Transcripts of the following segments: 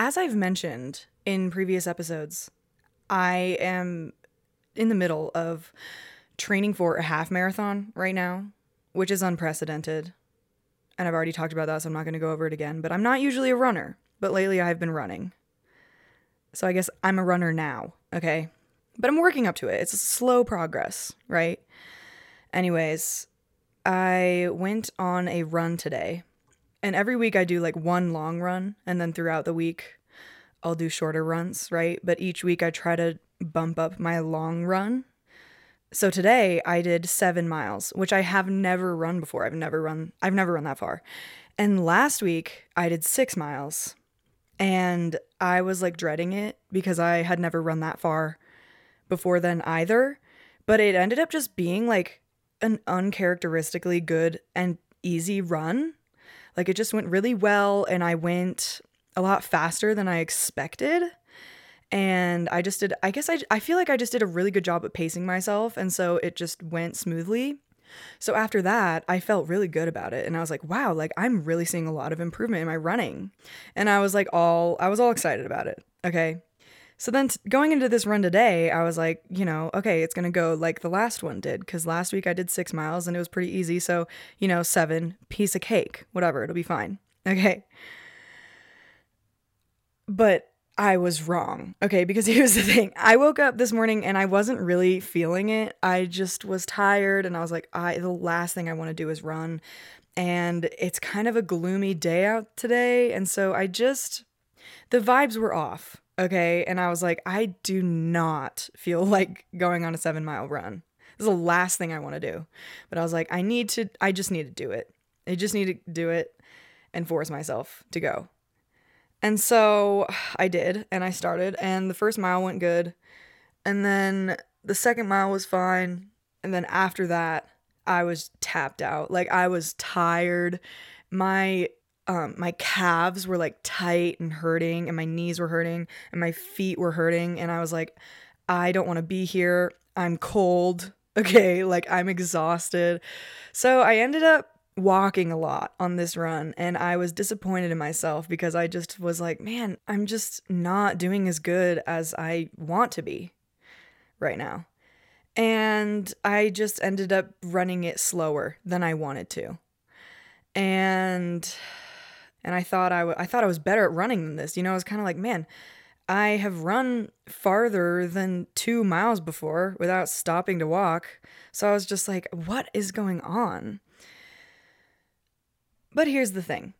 As I've mentioned in previous episodes, I am in the middle of training for a half marathon right now, which is unprecedented. And I've already talked about that, so I'm not going to go over it again. But I'm not usually a runner, but lately I've been running. So I guess I'm a runner now, okay? But I'm working up to it. It's a slow progress, right? Anyways, I went on a run today. And every week I do like one long run, and then throughout the week I'll do shorter runs, right? But each week I try to bump up my long run. So today I did 7 miles, which I have never run before. I've never run that far. And last week I did 6 miles, and I was like dreading it because I had never run that far before then either. But it ended up just being like an uncharacteristically good and easy run. Like, it just went really well, and I went a lot faster than I expected. And I just did, I guess I feel like I just did a really good job at pacing myself, and so it just went smoothly. So after that, I felt really good about it, and I was like, wow, like, I'm really seeing a lot of improvement in my running. And I was like, I was all excited about it, okay? So then going into this run today, I was like, you know, okay, it's going to go like the last one did, because last week I did 6 miles and it was pretty easy. So, you know, 7, piece of cake, whatever, it'll be fine. Okay. But I was wrong. Okay, because here's the thing. I woke up this morning and I wasn't really feeling it. I just was tired, and I was like, the last thing I want to do is run. And it's kind of a gloomy day out today. And so the vibes were off. Okay, and I was like, I do not feel like going on a 7 mile run. This is the last thing I want to do. But I was like, I just need to do it. I just need to do it and force myself to go. And so I did, and I started, and the first mile went good. And then the second mile was fine. And then after that, I was tapped out. Like, I was tired. My calves were like tight and hurting, and my knees were hurting, and my feet were hurting. And I was like, I don't want to be here. I'm cold. Okay. Like, I'm exhausted. So I ended up walking a lot on this run, and I was disappointed in myself because I just was like, man, I'm just not doing as good as I want to be right now. And I just ended up running it slower than I wanted to. And I thought I was better at running than this. You know, I was kind of like, man, I have run farther than 2 miles before without stopping to walk. So I was just like, what is going on? But here's the thing.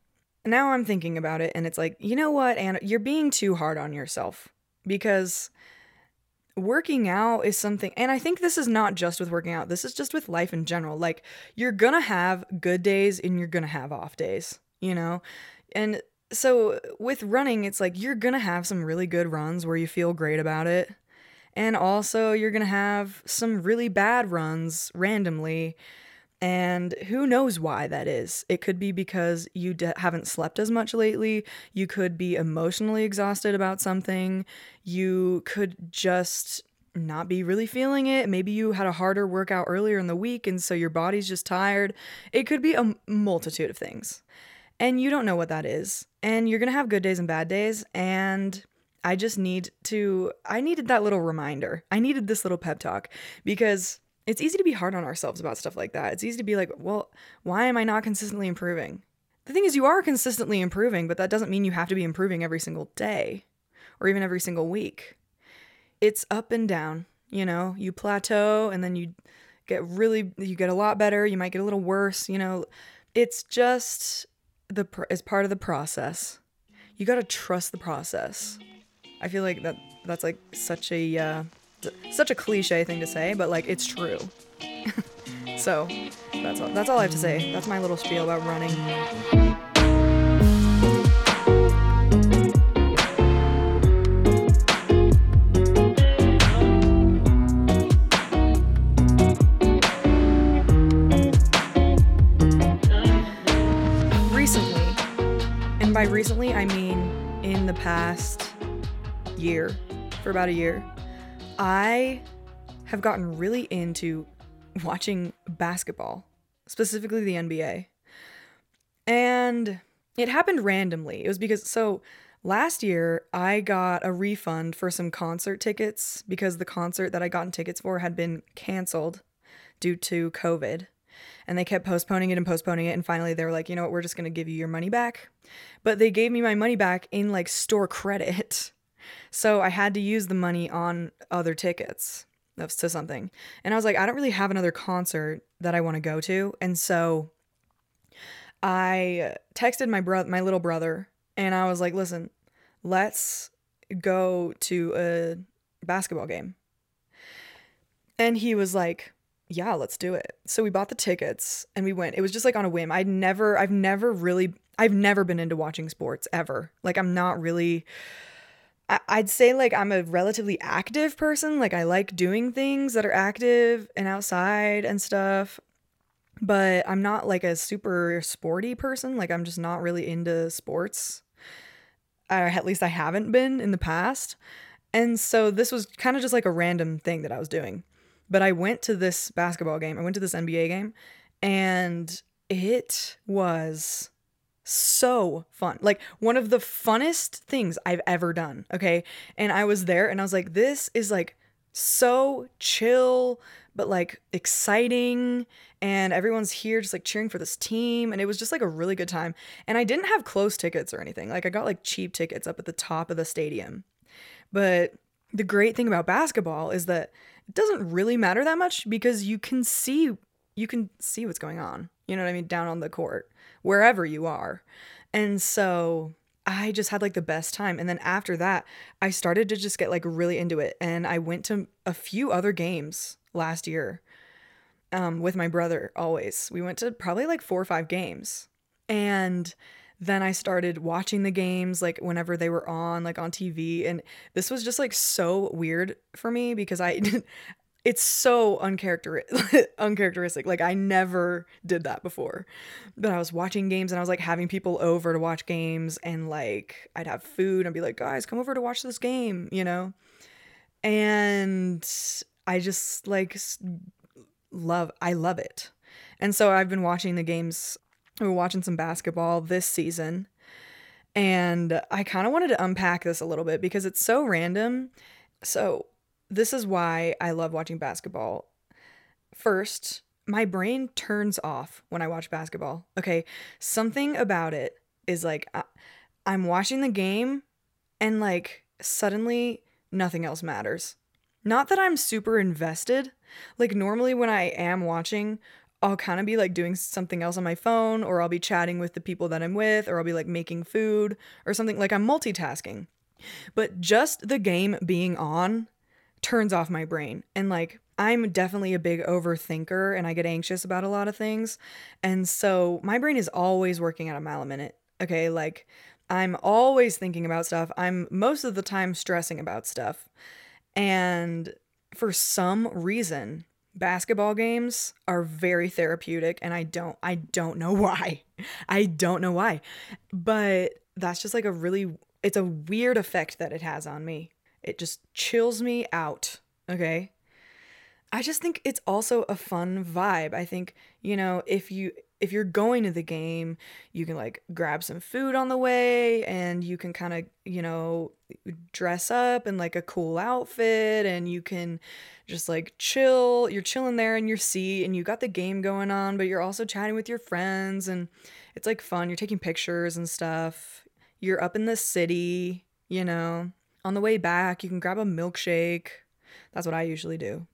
Now I'm thinking about it, and it's like, you know what, Anna, you're being too hard on yourself, because working out is something, and I think this is not just with working out, this is just with life in general. Like, you're gonna have good days and you're gonna have off days, you know? And so with running, it's like, you're gonna have some really good runs where you feel great about it, and also you're gonna have some really bad runs randomly, and who knows why that is. It could be because you haven't slept as much lately. You could be emotionally exhausted about something. You could just not be really feeling it. Maybe you had a harder workout earlier in the week, and so your body's just tired. It could be a multitude of things, and you don't know what that is. And you're going to have good days and bad days, and I needed that little reminder. I needed this little pep talk, because it's easy to be hard on ourselves about stuff like that. It's easy to be like, well, why am I not consistently improving? The thing is, you are consistently improving, but that doesn't mean you have to be improving every single day or even every single week. It's up and down, you know? You plateau, and then you get a lot better. You might get a little worse, you know? It's just it's part of the process. You got to trust the process. I feel like that's like such a... such a cliche thing to say, but like, it's true. So that's all I have to say. That's my little spiel about running. Recently, and by recently I mean in the past year, for about a year, I have gotten really into watching basketball, specifically the NBA. And it happened randomly. It was because, so Last year, I got a refund for some concert tickets because the concert that I gotten tickets for had been canceled due to COVID. And they kept postponing it. And finally, they were like, you know what, we're just going to give you your money back. But they gave me my money back in like store credit. So I had to use the money on other tickets to something. And I was like, I don't really have another concert that I want to go to. And so I texted my little brother. And I was like, listen, let's go to a basketball game. And he was like, yeah, let's do it. So we bought the tickets and we went. It was just like on a whim. I've never been into watching sports ever. Like I'm not really, I'd say like I'm a relatively active person. Like I like doing things that are active and outside and stuff. But I'm not like a super sporty person. Like I'm just not really into sports. Or at least I haven't been in the past. And so this was kind of just like a random thing that I was doing. But I went to this basketball game. I went to this NBA game. And it was so fun. Like one of the funnest things I've ever done. Okay. And I was there and I was like, this is like so chill, but like exciting. And everyone's here just like cheering for this team. And it was just like a really good time. And I didn't have close tickets or anything. Like I got like cheap tickets up at the top of the stadium. But the great thing about basketball is that it doesn't really matter that much because you can see what's going on. You know what I mean? Down on the court, wherever you are. And so I just had like the best time. And then after that, I started to just get like really into it. And I went to a few other games last year. With my brother always. We went to probably like 4 or 5 games. And then I started watching the games like whenever they were on, like on TV. And this was just like so weird for me because it's so uncharacteristic. Like I never did that before. But I was watching games and I was like having people over to watch games and like I'd have food and I'd be like, guys, come over to watch this game, you know? And I just like I love it. And so I've been watching the games. We're watching some basketball this season. And I kind of wanted to unpack this a little bit because it's so random. So this is why I love watching basketball. First, my brain turns off when I watch basketball. Okay. Something about it is like I'm watching the game and like suddenly nothing else matters. Not that I'm super invested. Like normally when I am watching, I'll kind of be like doing something else on my phone, or I'll be chatting with the people that I'm with, or I'll be like making food or something. Like I'm multitasking. But just the game being on turns off my brain. And like I'm definitely a big overthinker and I get anxious about a lot of things. And so my brain is always working at a mile a minute. Okay, like I'm always thinking about stuff. I'm most of the time stressing about stuff. And for some reason, basketball games are very therapeutic, and I don't know why. I don't know why. But that's just like it's a weird effect that it has on me. It just chills me out, okay? I just think it's also a fun vibe. I think, you know, if you're going to the game, you can like grab some food on the way and you can kind of, you know, dress up in like a cool outfit and you can just like chill. You're chilling there in your seat and you got the game going on, but you're also chatting with your friends and it's like fun. You're taking pictures and stuff. You're up in the city, you know. On the way back, you can grab a milkshake. That's what I usually do.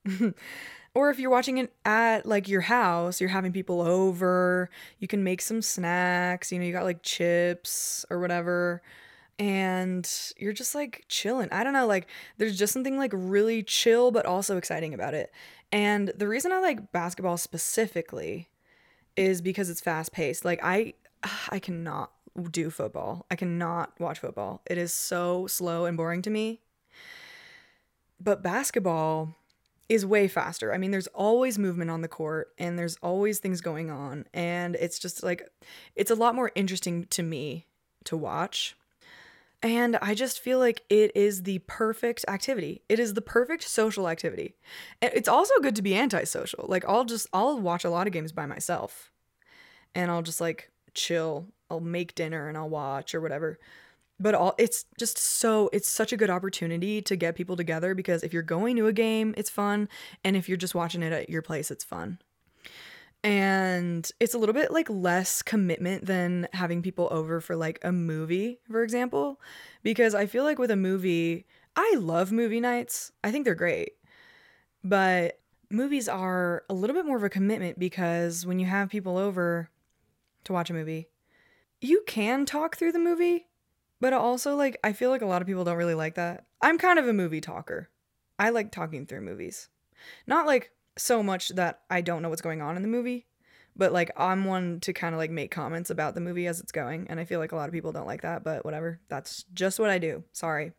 Or if you're watching it at like your house, you're having people over, you can make some snacks, you know, you got like chips or whatever, and you're just like chilling. I don't know, like there's just something like really chill, but also exciting about it. And the reason I like basketball specifically is because it's fast paced. Like I cannot do football. I cannot watch football. It is so slow and boring to me. But basketball is way faster. I mean, there's always movement on the court and there's always things going on. And it's just like, it's a lot more interesting to me to watch. And I just feel like it is the perfect activity. It is the perfect social activity. And it's also good to be antisocial. Like I'll watch a lot of games by myself and I'll just like chill. I'll make dinner and I'll watch or whatever. But it's such a good opportunity to get people together, because if you're going to a game, it's fun. And if you're just watching it at your place, it's fun. And it's a little bit like less commitment than having people over for like a movie, for example, because I feel like with a movie, I love movie nights. I think they're great. But movies are a little bit more of a commitment, because when you have people over to watch a movie, you can talk through the movie. But also, like, I feel like a lot of people don't really like that. I'm kind of a movie talker. I like talking through movies. Not like so much that I don't know what's going on in the movie, but like I'm one to kind of like make comments about the movie as it's going. And I feel like a lot of people don't like that, but whatever. That's just what I do. Sorry.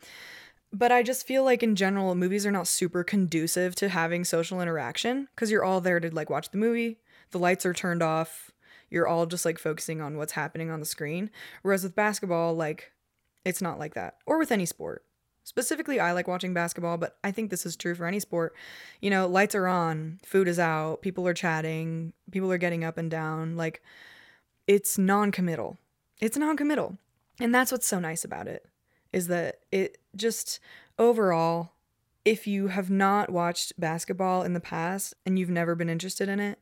But I just feel like in general, movies are not super conducive to having social interaction, because you're all there to like watch the movie. The lights are turned off. You're all just like focusing on what's happening on the screen. Whereas with basketball, like, it's not like that. Or with any sport. Specifically, I like watching basketball, but I think this is true for any sport. You know, lights are on, food is out, people are chatting, people are getting up and down. Like, it's non-committal. It's non-committal. And that's what's so nice about it, is that it just overall, if you have not watched basketball in the past and you've never been interested in it,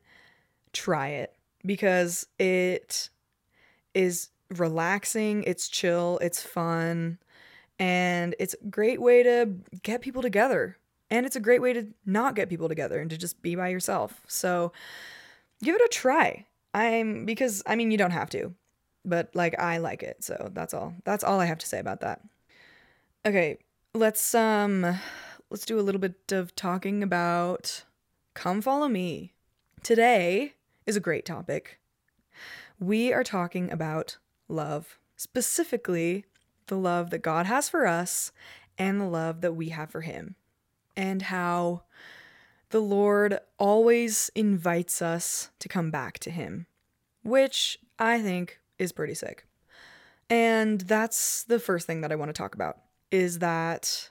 try it, because it is relaxing, it's chill, it's fun, and it's a great way to get people together. And it's a great way to not get people together and to just be by yourself. So give it a try. You don't have to, but like I like it. So that's all. That's all I have to say about that. Okay, let's do a little bit of talking about Come Follow Me. Today is a great topic. We are talking about love, specifically the love that God has for us and the love that we have for Him, and how the Lord always invites us to come back to Him, which I think is pretty sick. And that's the first thing that I want to talk about, is that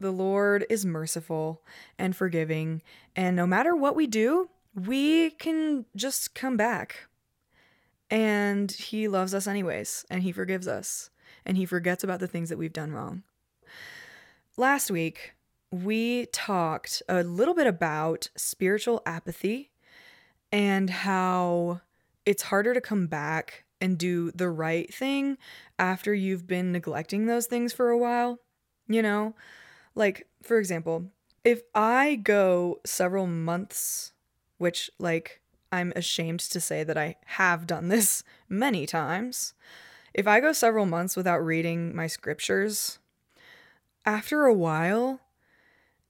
the Lord is merciful and forgiving, and no matter what we do, we can just come back. And He loves us anyways, and He forgives us, and He forgets about the things that we've done wrong. Last week, we talked a little bit about spiritual apathy and how it's harder to come back and do the right thing after you've been neglecting those things for a while. You know, like, for example, if I go several months, which, like, I'm ashamed to say that I have done this many times. If I go several months without reading my scriptures, after a while,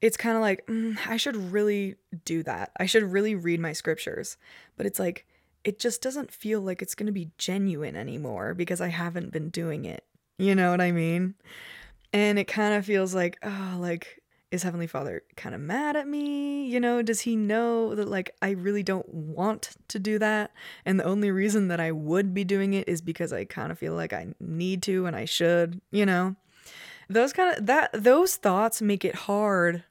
it's kind of like, I should really do that. I should really read my scriptures. But it's like, it just doesn't feel like it's going to be genuine anymore because I haven't been doing it. You know what I mean? And it kind of feels like, oh, like, is Heavenly Father kind of mad at me? You know, does He know that, like, I really don't want to do that? And the only reason that I would be doing it is because I kind of feel like I need to and I should, you know? Those thoughts make it hard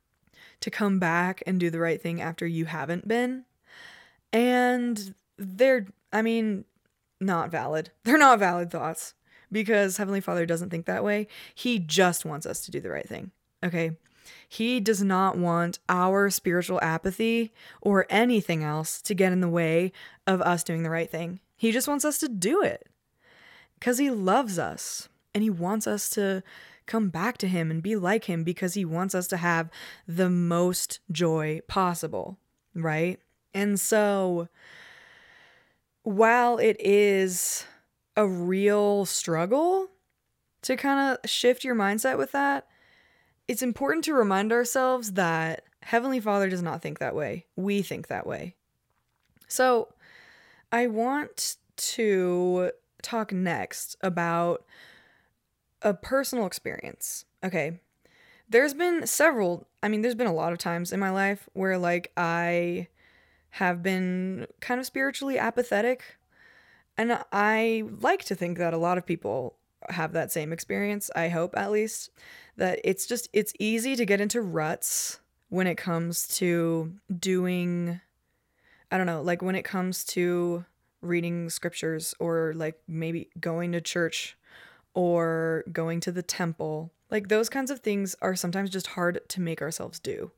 to come back and do the right thing after you haven't been. And not valid. They're not valid thoughts, because Heavenly Father doesn't think that way. He just wants us to do the right thing, okay? He does not want our spiritual apathy or anything else to get in the way of us doing the right thing. He just wants us to do it, because He loves us and He wants us to come back to Him and be like Him, because He wants us to have the most joy possible, right? And so while it is a real struggle to kind of shift your mindset with that, it's important to remind ourselves that Heavenly Father does not think that way. We think that way. So I want to talk next about a personal experience. Okay. There's been a lot of times in my life where, like, I have been kind of spiritually apathetic. And I like to think that a lot of people have that same experience, I hope at least, that it's easy to get into ruts when it comes to when it comes to reading scriptures, or like maybe going to church, or going to the temple. Like, those kinds of things are sometimes just hard to make ourselves do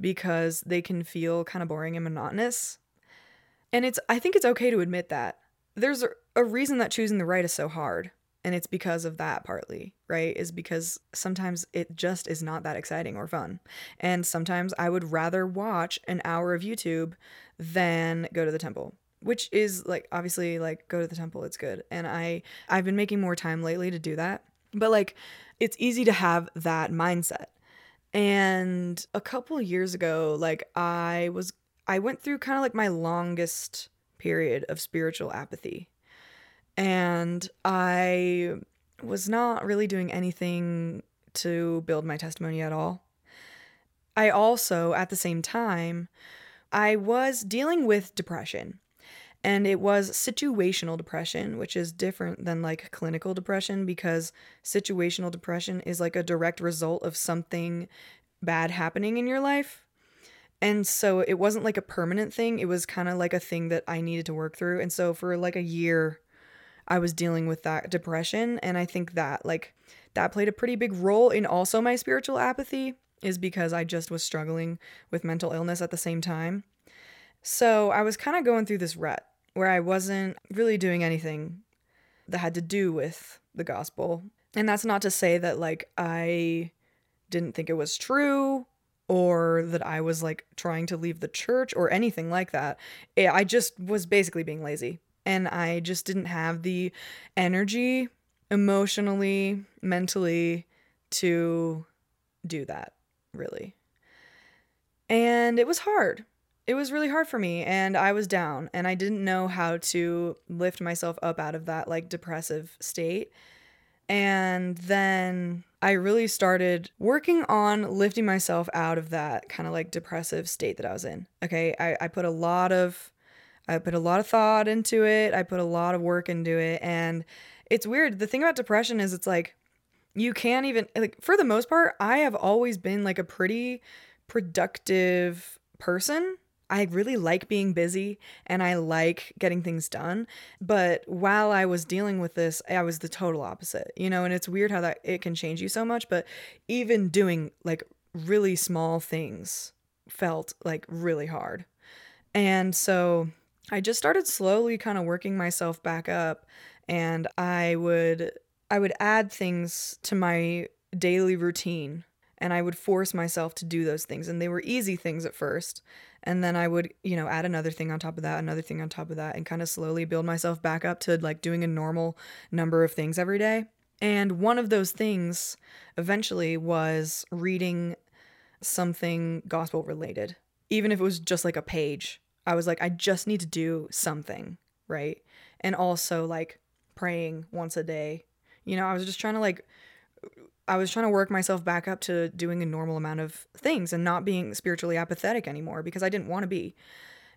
because they can feel kind of boring and monotonous. And I think it's okay to admit that. There's a reason that choosing the right is so hard. And it's because of that partly, right? Is because sometimes it just is not that exciting or fun. And sometimes I would rather watch an hour of YouTube than go to the temple, which is go to the temple, it's good. And I've been making more time lately to do that. But it's easy to have that mindset. And a couple years ago, I went through kind of my longest period of spiritual apathy. And I was not really doing anything to build my testimony at all. I also, at the same time, I was dealing with depression. And it was situational depression, which is different than clinical depression, because situational depression is a direct result of something bad happening in your life. And so it wasn't a permanent thing. It was kind of a thing that I needed to work through. And so for a year, I was dealing with that depression. And I think that that played a pretty big role in also my spiritual apathy, is because I just was struggling with mental illness at the same time. So I was kind of going through this rut where I wasn't really doing anything that had to do with the gospel. And that's not to say that I didn't think it was true or that I was trying to leave the church or anything like that. I just was basically being lazy, and I just didn't have the energy emotionally, mentally to do that, really. And it was hard. It was really hard for me, and I was down, and I didn't know how to lift myself up out of that depressive state. And then I really started working on lifting myself out of that kind of depressive state that I was in. Okay, I put a lot of thought into it. I put a lot of work into it, and it's weird. The thing about depression is it's you can't even for the most part, I have always been a pretty productive person. I really like being busy and I like getting things done. But while I was dealing with this, I was the total opposite, and it's weird how that it can change you so much. But even doing really small things felt really hard. And so I just started slowly kind of working myself back up, and I would add things to my daily routine. And I would force myself to do those things. And they were easy things at first. And then I would, add another thing on top of that, another thing on top of that, and kind of slowly build myself back up to doing a normal number of things every day. And one of those things eventually was reading something gospel related. Even if it was just a page, I was I just need to do something, right? And also praying once a day. I was just trying to I was trying to work myself back up to doing a normal amount of things and not being spiritually apathetic anymore, because I didn't want to be.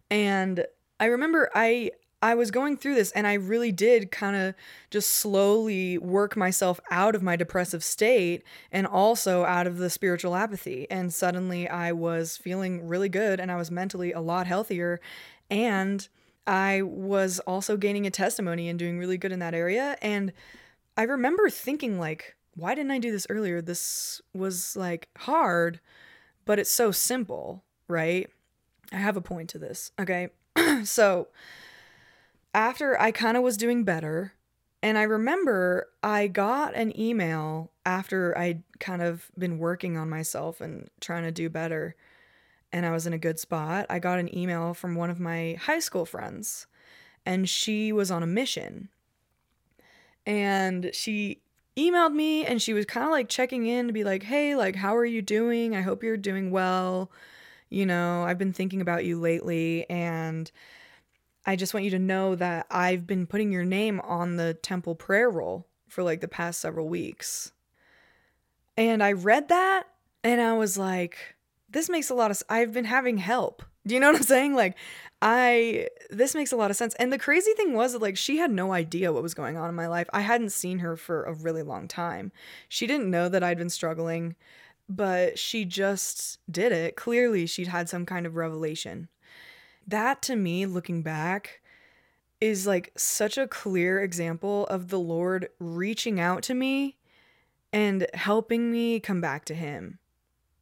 And I remember I was going through this, and I really did kind of just slowly work myself out of my depressive state and also out of the spiritual apathy. And suddenly I was feeling really good, and I was mentally a lot healthier, and I was also gaining a testimony and doing really good in that area. And I remember thinking why didn't I do this earlier? This was hard, but it's so simple, right? I have a point to this, okay? So after I kind of was doing better, and I remember I got an email after I'd kind of been working on myself and trying to do better, and I was in a good spot. I got an email from one of my high school friends, and she was on a mission, and she emailed me, and she was kind of checking in to be hey, how are you doing? I hope you're doing well. I've been thinking about you lately, and I just want you to know that I've been putting your name on the temple prayer roll for the past several weeks. And I read that, and I was this makes a lot of, I've been having help. Do you know what I'm saying? This makes a lot of sense. And the crazy thing was that she had no idea what was going on in my life. I hadn't seen her for a really long time. She didn't know that I'd been struggling, but she just did it. Clearly she'd had some kind of revelation. That, to me, looking back, is like such a clear example of the Lord reaching out to me and helping me come back to him,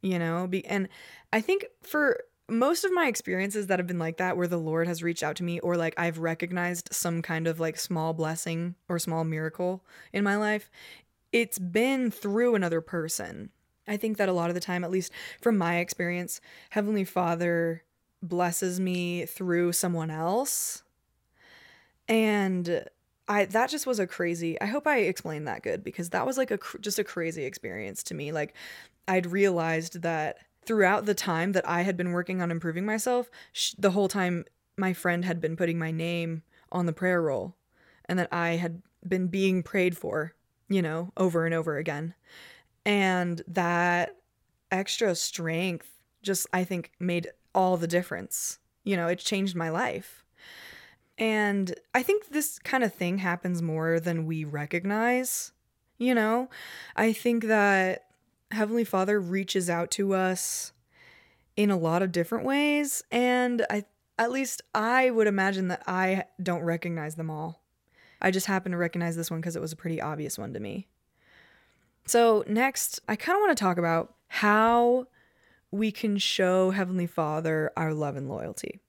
you know? And I think for most of my experiences that have been like that, where the Lord has reached out to me, or like I've recognized some kind of like small blessing or small miracle in my life, it's been through another person. I think that a lot of the time, at least from my experience, Heavenly Father blesses me through someone else. And that just was a crazy, I hope I explained that good, because that was like just a crazy experience to me. Like, I'd realized that throughout the time that I had been working on improving myself, the whole time my friend had been putting my name on the prayer roll, and that I had been being prayed for, you know, over and over again. And that extra strength just, I think, made all the difference. You know, it changed my life. And I think this kind of thing happens more than we recognize, you know? I think that Heavenly Father reaches out to us in a lot of different ways, and at least I would imagine that I don't recognize them all. I just happen to recognize this one because it was a pretty obvious one to me. So next, I kind of want to talk about how we can show Heavenly Father our love and loyalty.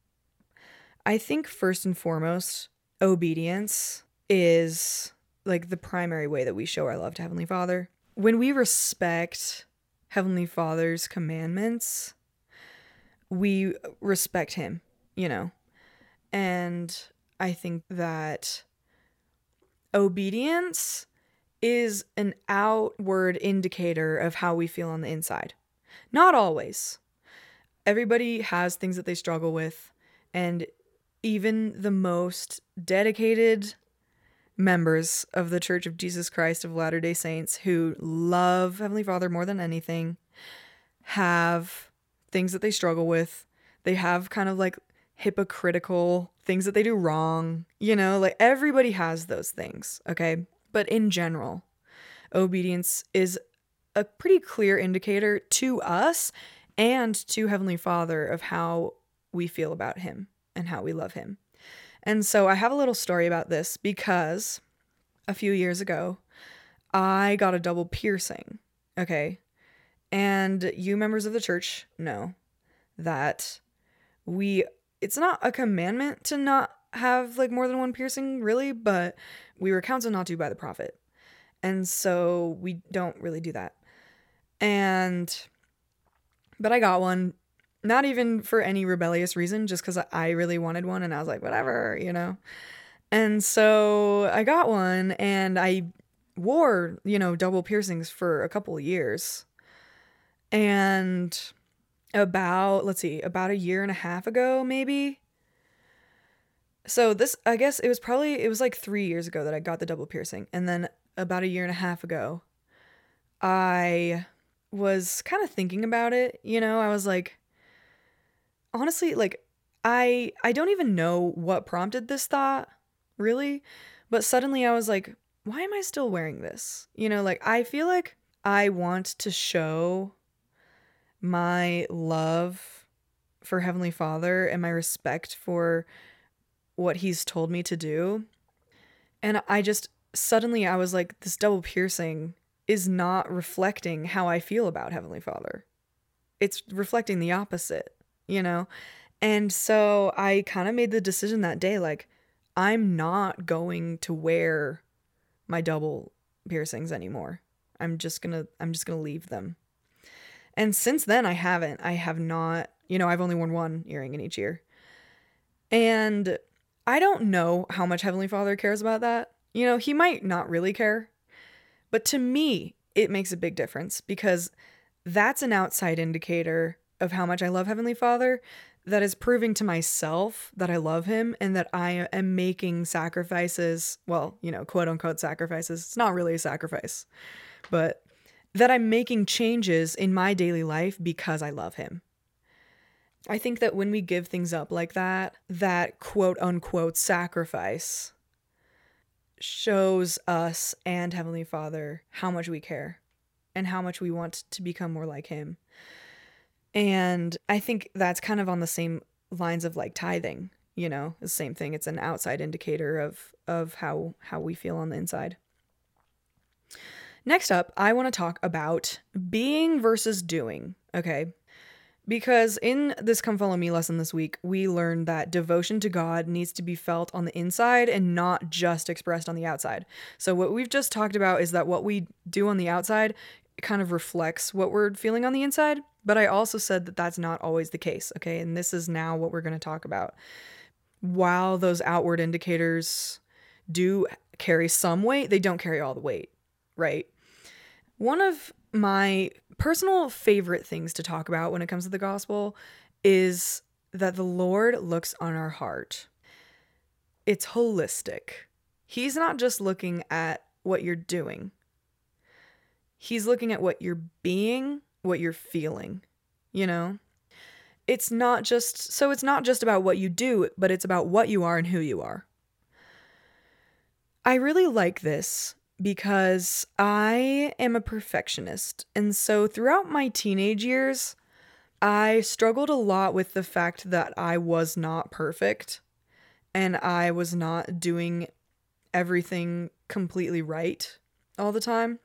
I think first and foremost, obedience is like the primary way that we show our love to Heavenly Father. When we respect Heavenly Father's commandments, we respect him, you know? And I think that obedience is an outward indicator of how we feel on the inside. Not always. Everybody has things that they struggle with, and even the most dedicated members of the Church of Jesus Christ of Latter-day Saints, who love Heavenly Father more than anything, have things that they struggle with. They have kind of like hypocritical things that they do wrong. You know, like everybody has those things, okay? But in general, obedience is a pretty clear indicator to us and to Heavenly Father of how we feel about him and how we love him. And so I have a little story about this, because a few years ago, I got a double piercing, okay? And you members of the church know that it's not a commandment to not have like more than one piercing, really, but we were counseled not to by the prophet. And so we don't really do that. But I got one, not even for any rebellious reason, just because I really wanted one, and I was like, whatever, you know? And so I got one, and I wore, you know, double piercings for a couple of years. And about a year and a half ago, maybe. So I guess it was like 3 years ago that I got the double piercing. And then about a year and a half ago, I was kind of thinking about it. You know, I was like, honestly, like I don't even know what prompted this thought, really. But suddenly I was like, why am I still wearing this? You know, like I feel like I want to show my love for Heavenly Father and my respect for what he's told me to do. And suddenly I was like, this double piercing is not reflecting how I feel about Heavenly Father. It's reflecting the opposite, you know? And so I kind of made the decision that day, like, I'm not going to wear my double piercings anymore. I'm just gonna leave them. And since then I have not, you know, I've only worn one earring in each ear. And I don't know how much Heavenly Father cares about that. You know, he might not really care, but to me, it makes a big difference, because that's an outside indicator of how much I love Heavenly Father that is proving to myself that I love him and that I am making sacrifices. Well, you know, quote unquote sacrifices. It's not really a sacrifice, but that I'm making changes in my daily life because I love him. I think that when we give things up like that, that quote unquote sacrifice shows us and Heavenly Father how much we care and how much we want to become more like him. And I think that's kind of on the same lines of like tithing, you know, the same thing. It's an outside indicator of how we feel on the inside. Next up, I want to talk about being versus doing, okay? Because in this Come Follow Me lesson this week, we learned that devotion to God needs to be felt on the inside and not just expressed on the outside. So what we've just talked about is that what we do on the outside kind of reflects what we're feeling on the inside. But I also said that that's not always the case, okay? And this is now what we're going to talk about. While those outward indicators do carry some weight, they don't carry all the weight, right? One of my personal favorite things to talk about when it comes to the gospel is that the Lord looks on our heart. It's holistic. He's not just looking at what you're doing. He's looking at what you're being, what you're feeling, you know? It's not just about what you do, but it's about what you are and who you are. I really like this because I am a perfectionist. And so throughout my teenage years, I struggled a lot with the fact that I was not perfect and I was not doing everything completely right all the time.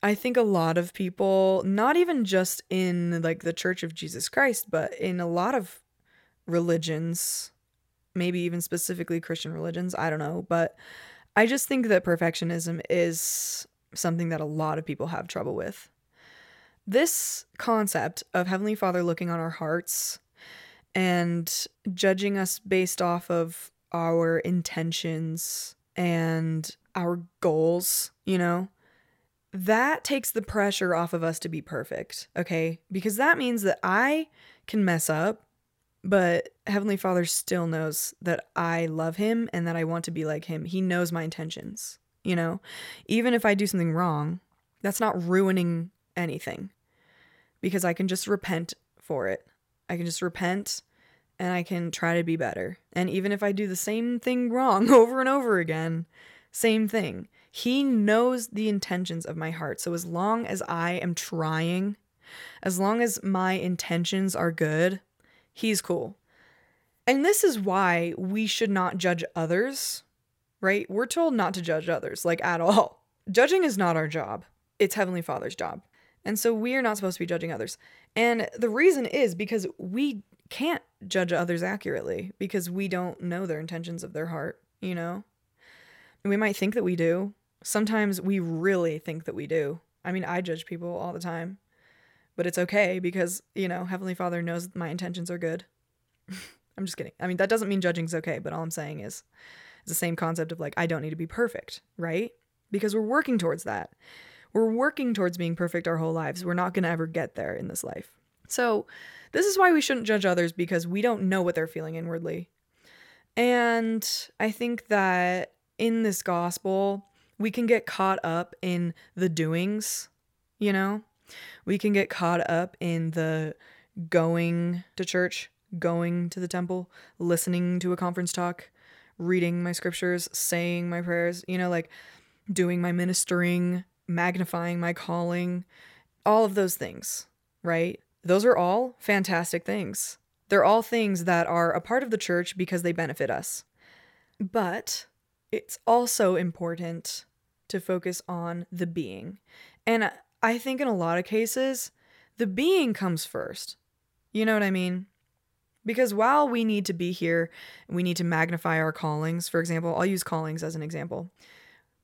I think a lot of people, not even just in like the Church of Jesus Christ, but in a lot of religions, maybe even specifically Christian religions, I don't know, but I just think that perfectionism is something that a lot of people have trouble with. This concept of Heavenly Father looking on our hearts and judging us based off of our intentions and our goals, you know, that takes the pressure off of us to be perfect, okay? Because that means that I can mess up, but Heavenly Father still knows that I love him and that I want to be like him. He knows my intentions, you know? Even if I do something wrong, that's not ruining anything because I can just repent for it. I can just repent and I can try to be better. And even if I do the same thing wrong over and over again, same thing. He knows the intentions of my heart. So as long as I am trying, as long as my intentions are good, he's cool. And this is why we should not judge others, right? We're told not to judge others, like at all. Judging is not our job. It's Heavenly Father's job. And so we are not supposed to be judging others. And the reason is because we can't judge others accurately because we don't know their intentions of their heart, you know? We might think that we do. Sometimes we really think that we do. I mean, I judge people all the time, but it's okay because, you know, Heavenly Father knows my intentions are good. I'm just kidding. I mean, that doesn't mean judging's okay, but all I'm saying is it's the same concept of like, I don't need to be perfect, right? Because we're working towards that. We're working towards being perfect our whole lives. We're not going to ever get there in this life. So this is why we shouldn't judge others because we don't know what they're feeling inwardly. And I think that in this gospel, we can get caught up in the doings, you know? We can get caught up in the going to church, going to the temple, listening to a conference talk, reading my scriptures, saying my prayers, you know, like doing my ministering, magnifying my calling, all of those things, right? Those are all fantastic things. They're all things that are a part of the church because they benefit us. But it's also important to focus on the being. And I think in a lot of cases, the being comes first. You know what I mean? Because while we need to be here, we need to magnify our callings. For example, I'll use callings as an example.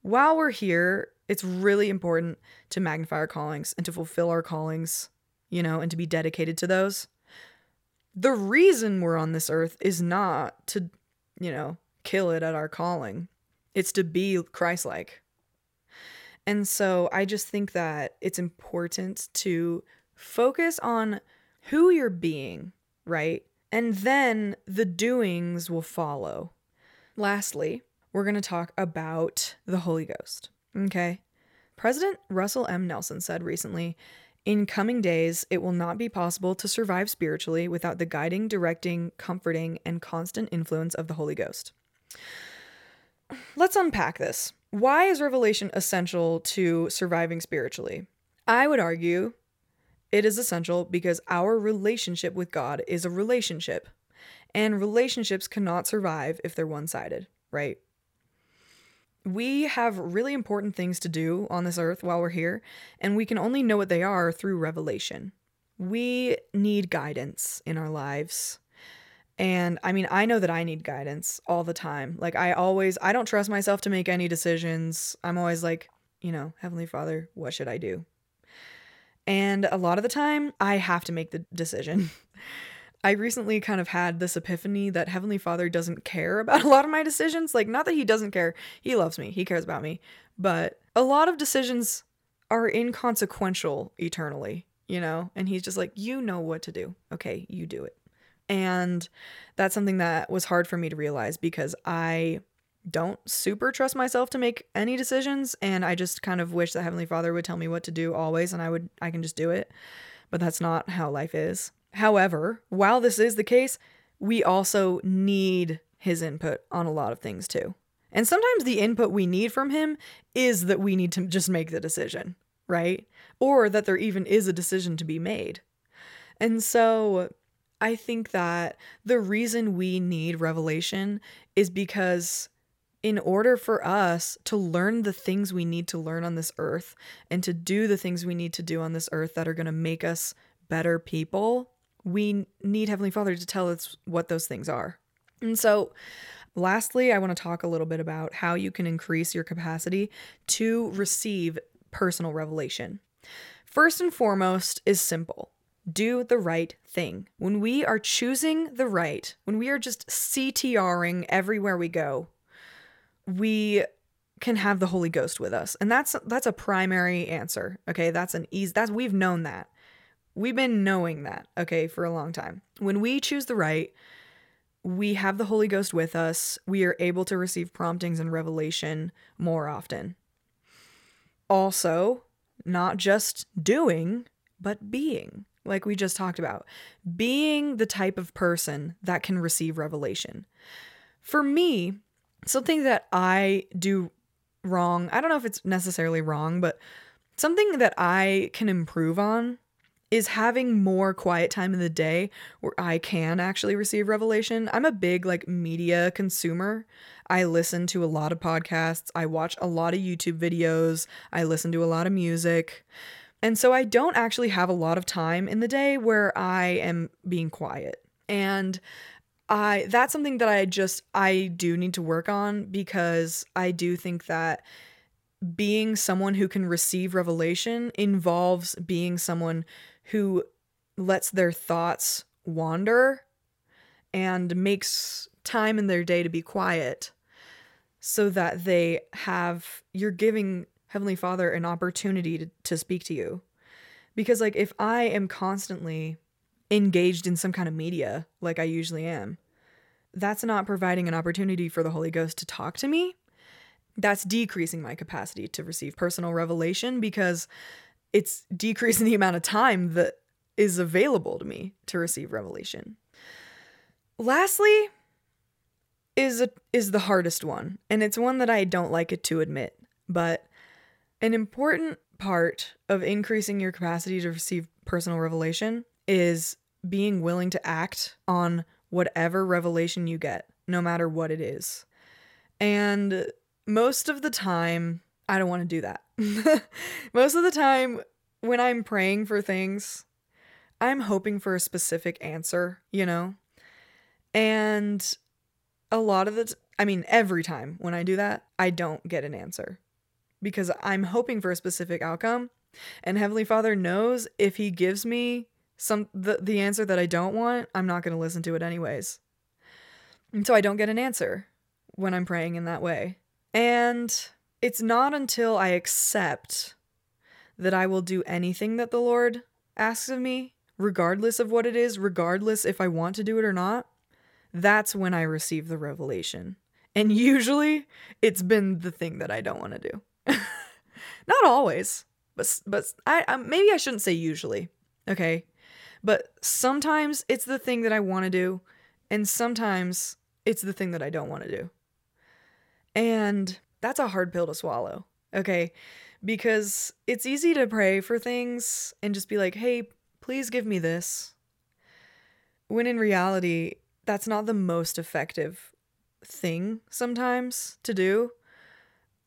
While we're here, it's really important to magnify our callings and to fulfill our callings, you know, and to be dedicated to those. The reason we're on this earth is not to, you know, kill it at our calling. It's to be Christ-like. And so I just think that it's important to focus on who you're being, right? And then the doings will follow. Lastly, we're going to talk about the Holy Ghost, okay? President Russell M. Nelson said recently, "In coming days, it will not be possible to survive spiritually without the guiding, directing, comforting, and constant influence of the Holy Ghost." Let's unpack this. Why is revelation essential to surviving spiritually? I would argue it is essential because our relationship with God is a relationship, And relationships cannot survive if they're one-sided, right? We have really important things to do on this earth while we're here, and we can only know what they are through revelation. We need guidance in our lives. And I mean, I know that I need guidance all the time. Like I don't trust myself to make any decisions. I'm always like, you know, Heavenly Father, what should I do? And a lot of the time I have to make the decision. I recently kind of had this epiphany that Heavenly Father doesn't care about a lot of my decisions. Like, not that he doesn't care. He loves me. He cares about me. But a lot of decisions are inconsequential eternally, you know? And he's just like, you know what to do. Okay, you do it. And that's something that was hard for me to realize because I don't super trust myself to make any decisions. And I just kind of wish that Heavenly Father would tell me what to do always. And I can just do it. But that's not how life is. However, while this is the case, we also need his input on a lot of things too. And sometimes the input we need from him is that we need to just make the decision, right? Or that there even is a decision to be made. And so I think that the reason we need revelation is because in order for us to learn the things we need to learn on this earth and to do the things we need to do on this earth that are going to make us better people, we need Heavenly Father to tell us what those things are. And so lastly, I want to talk a little bit about how you can increase your capacity to receive personal revelation. First and foremost is simple. Do the right thing. When we are choosing the right, when we are just CTRing everywhere we go, we can have the Holy Ghost with us. And that's a primary answer. Okay, we've known that. We've been knowing that, okay, for a long time. When we choose the right, we have the Holy Ghost with us. We are able to receive promptings and revelation more often. Also, not just doing, but being, like we just talked about. Being the type of person that can receive revelation. For me, something that I do wrong, I don't know if it's necessarily wrong, but something that I can improve on is having more quiet time in the day where I can actually receive revelation. I'm a big media consumer. I listen to a lot of podcasts. I watch a lot of YouTube videos. I listen to a lot of music. And so I don't actually have a lot of time in the day where I am being quiet. And that's something that I do need to work on because I do think that being someone who can receive revelation involves being someone who lets their thoughts wander and makes time in their day to be quiet so that you're giving Heavenly Father an opportunity to speak to you. Because if I am constantly engaged in some kind of media, like I usually am, that's not providing an opportunity for the Holy Ghost to talk to me. That's decreasing my capacity to receive personal revelation because it's decreasing the amount of time that is available to me to receive revelation. Lastly is the hardest one, and it's one that I don't like it to admit, but an important part of increasing your capacity to receive personal revelation is being willing to act on whatever revelation you get, no matter what it is. And most of the time, I don't want to do that. Most of the time when I'm praying for things, I'm hoping for a specific answer, you know? And every time when I do that, I don't get an answer because I'm hoping for a specific outcome. And Heavenly Father knows if he gives me the answer that I don't want, I'm not going to listen to it anyways. And so I don't get an answer when I'm praying in that way. And it's not until I accept that I will do anything that the Lord asks of me, regardless of what it is, regardless if I want to do it or not, that's when I receive the revelation. And usually it's been the thing that I don't want to do. Not always, but I maybe I shouldn't say usually, okay? But sometimes it's the thing that I want to do, and sometimes it's the thing that I don't want to do. And that's a hard pill to swallow, okay? Because it's easy to pray for things and just be like, hey, please give me this. When in reality, that's not the most effective thing sometimes to do.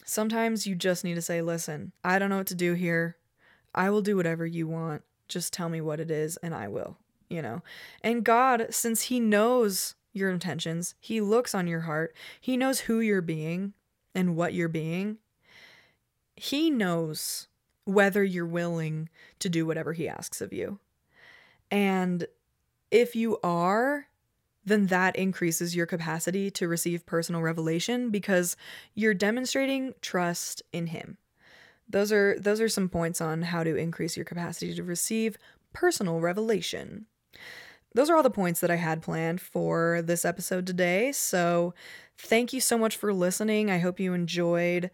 Sometimes you just need to say, listen, I don't know what to do here. I will do whatever you want. Just tell me what it is and I will, you know. And God, since he knows your intentions, he looks on your heart, he knows who you're being and what you're being. He knows whether you're willing to do whatever he asks of you. And if you are, then that increases your capacity to receive personal revelation because you're demonstrating trust in him. Those are some points on how to increase your capacity to receive personal revelation. Those are all the points that I had planned for this episode today. So thank you so much for listening. I hope you enjoyed.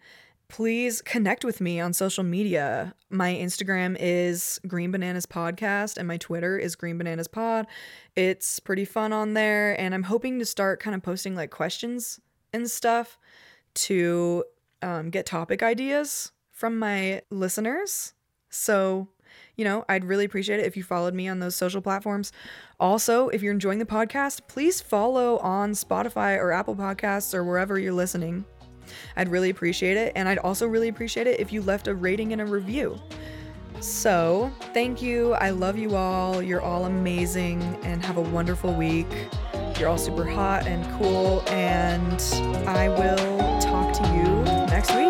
Please connect with me on social media. My Instagram is Green Bananas Podcast and my Twitter is Green Bananas Pod. It's pretty fun on there, and I'm hoping to start kind of posting like questions and stuff to get topic ideas from my listeners. So, you know, I'd really appreciate it if you followed me on those social platforms. Also, if you're enjoying the podcast, please follow on Spotify or Apple Podcasts or wherever you're listening. I'd really appreciate it, and I'd also really appreciate it if you left a rating and a review. So, thank you. I love you all. You're all amazing, and have a wonderful week. You're all super hot and cool, and I will talk to you next week.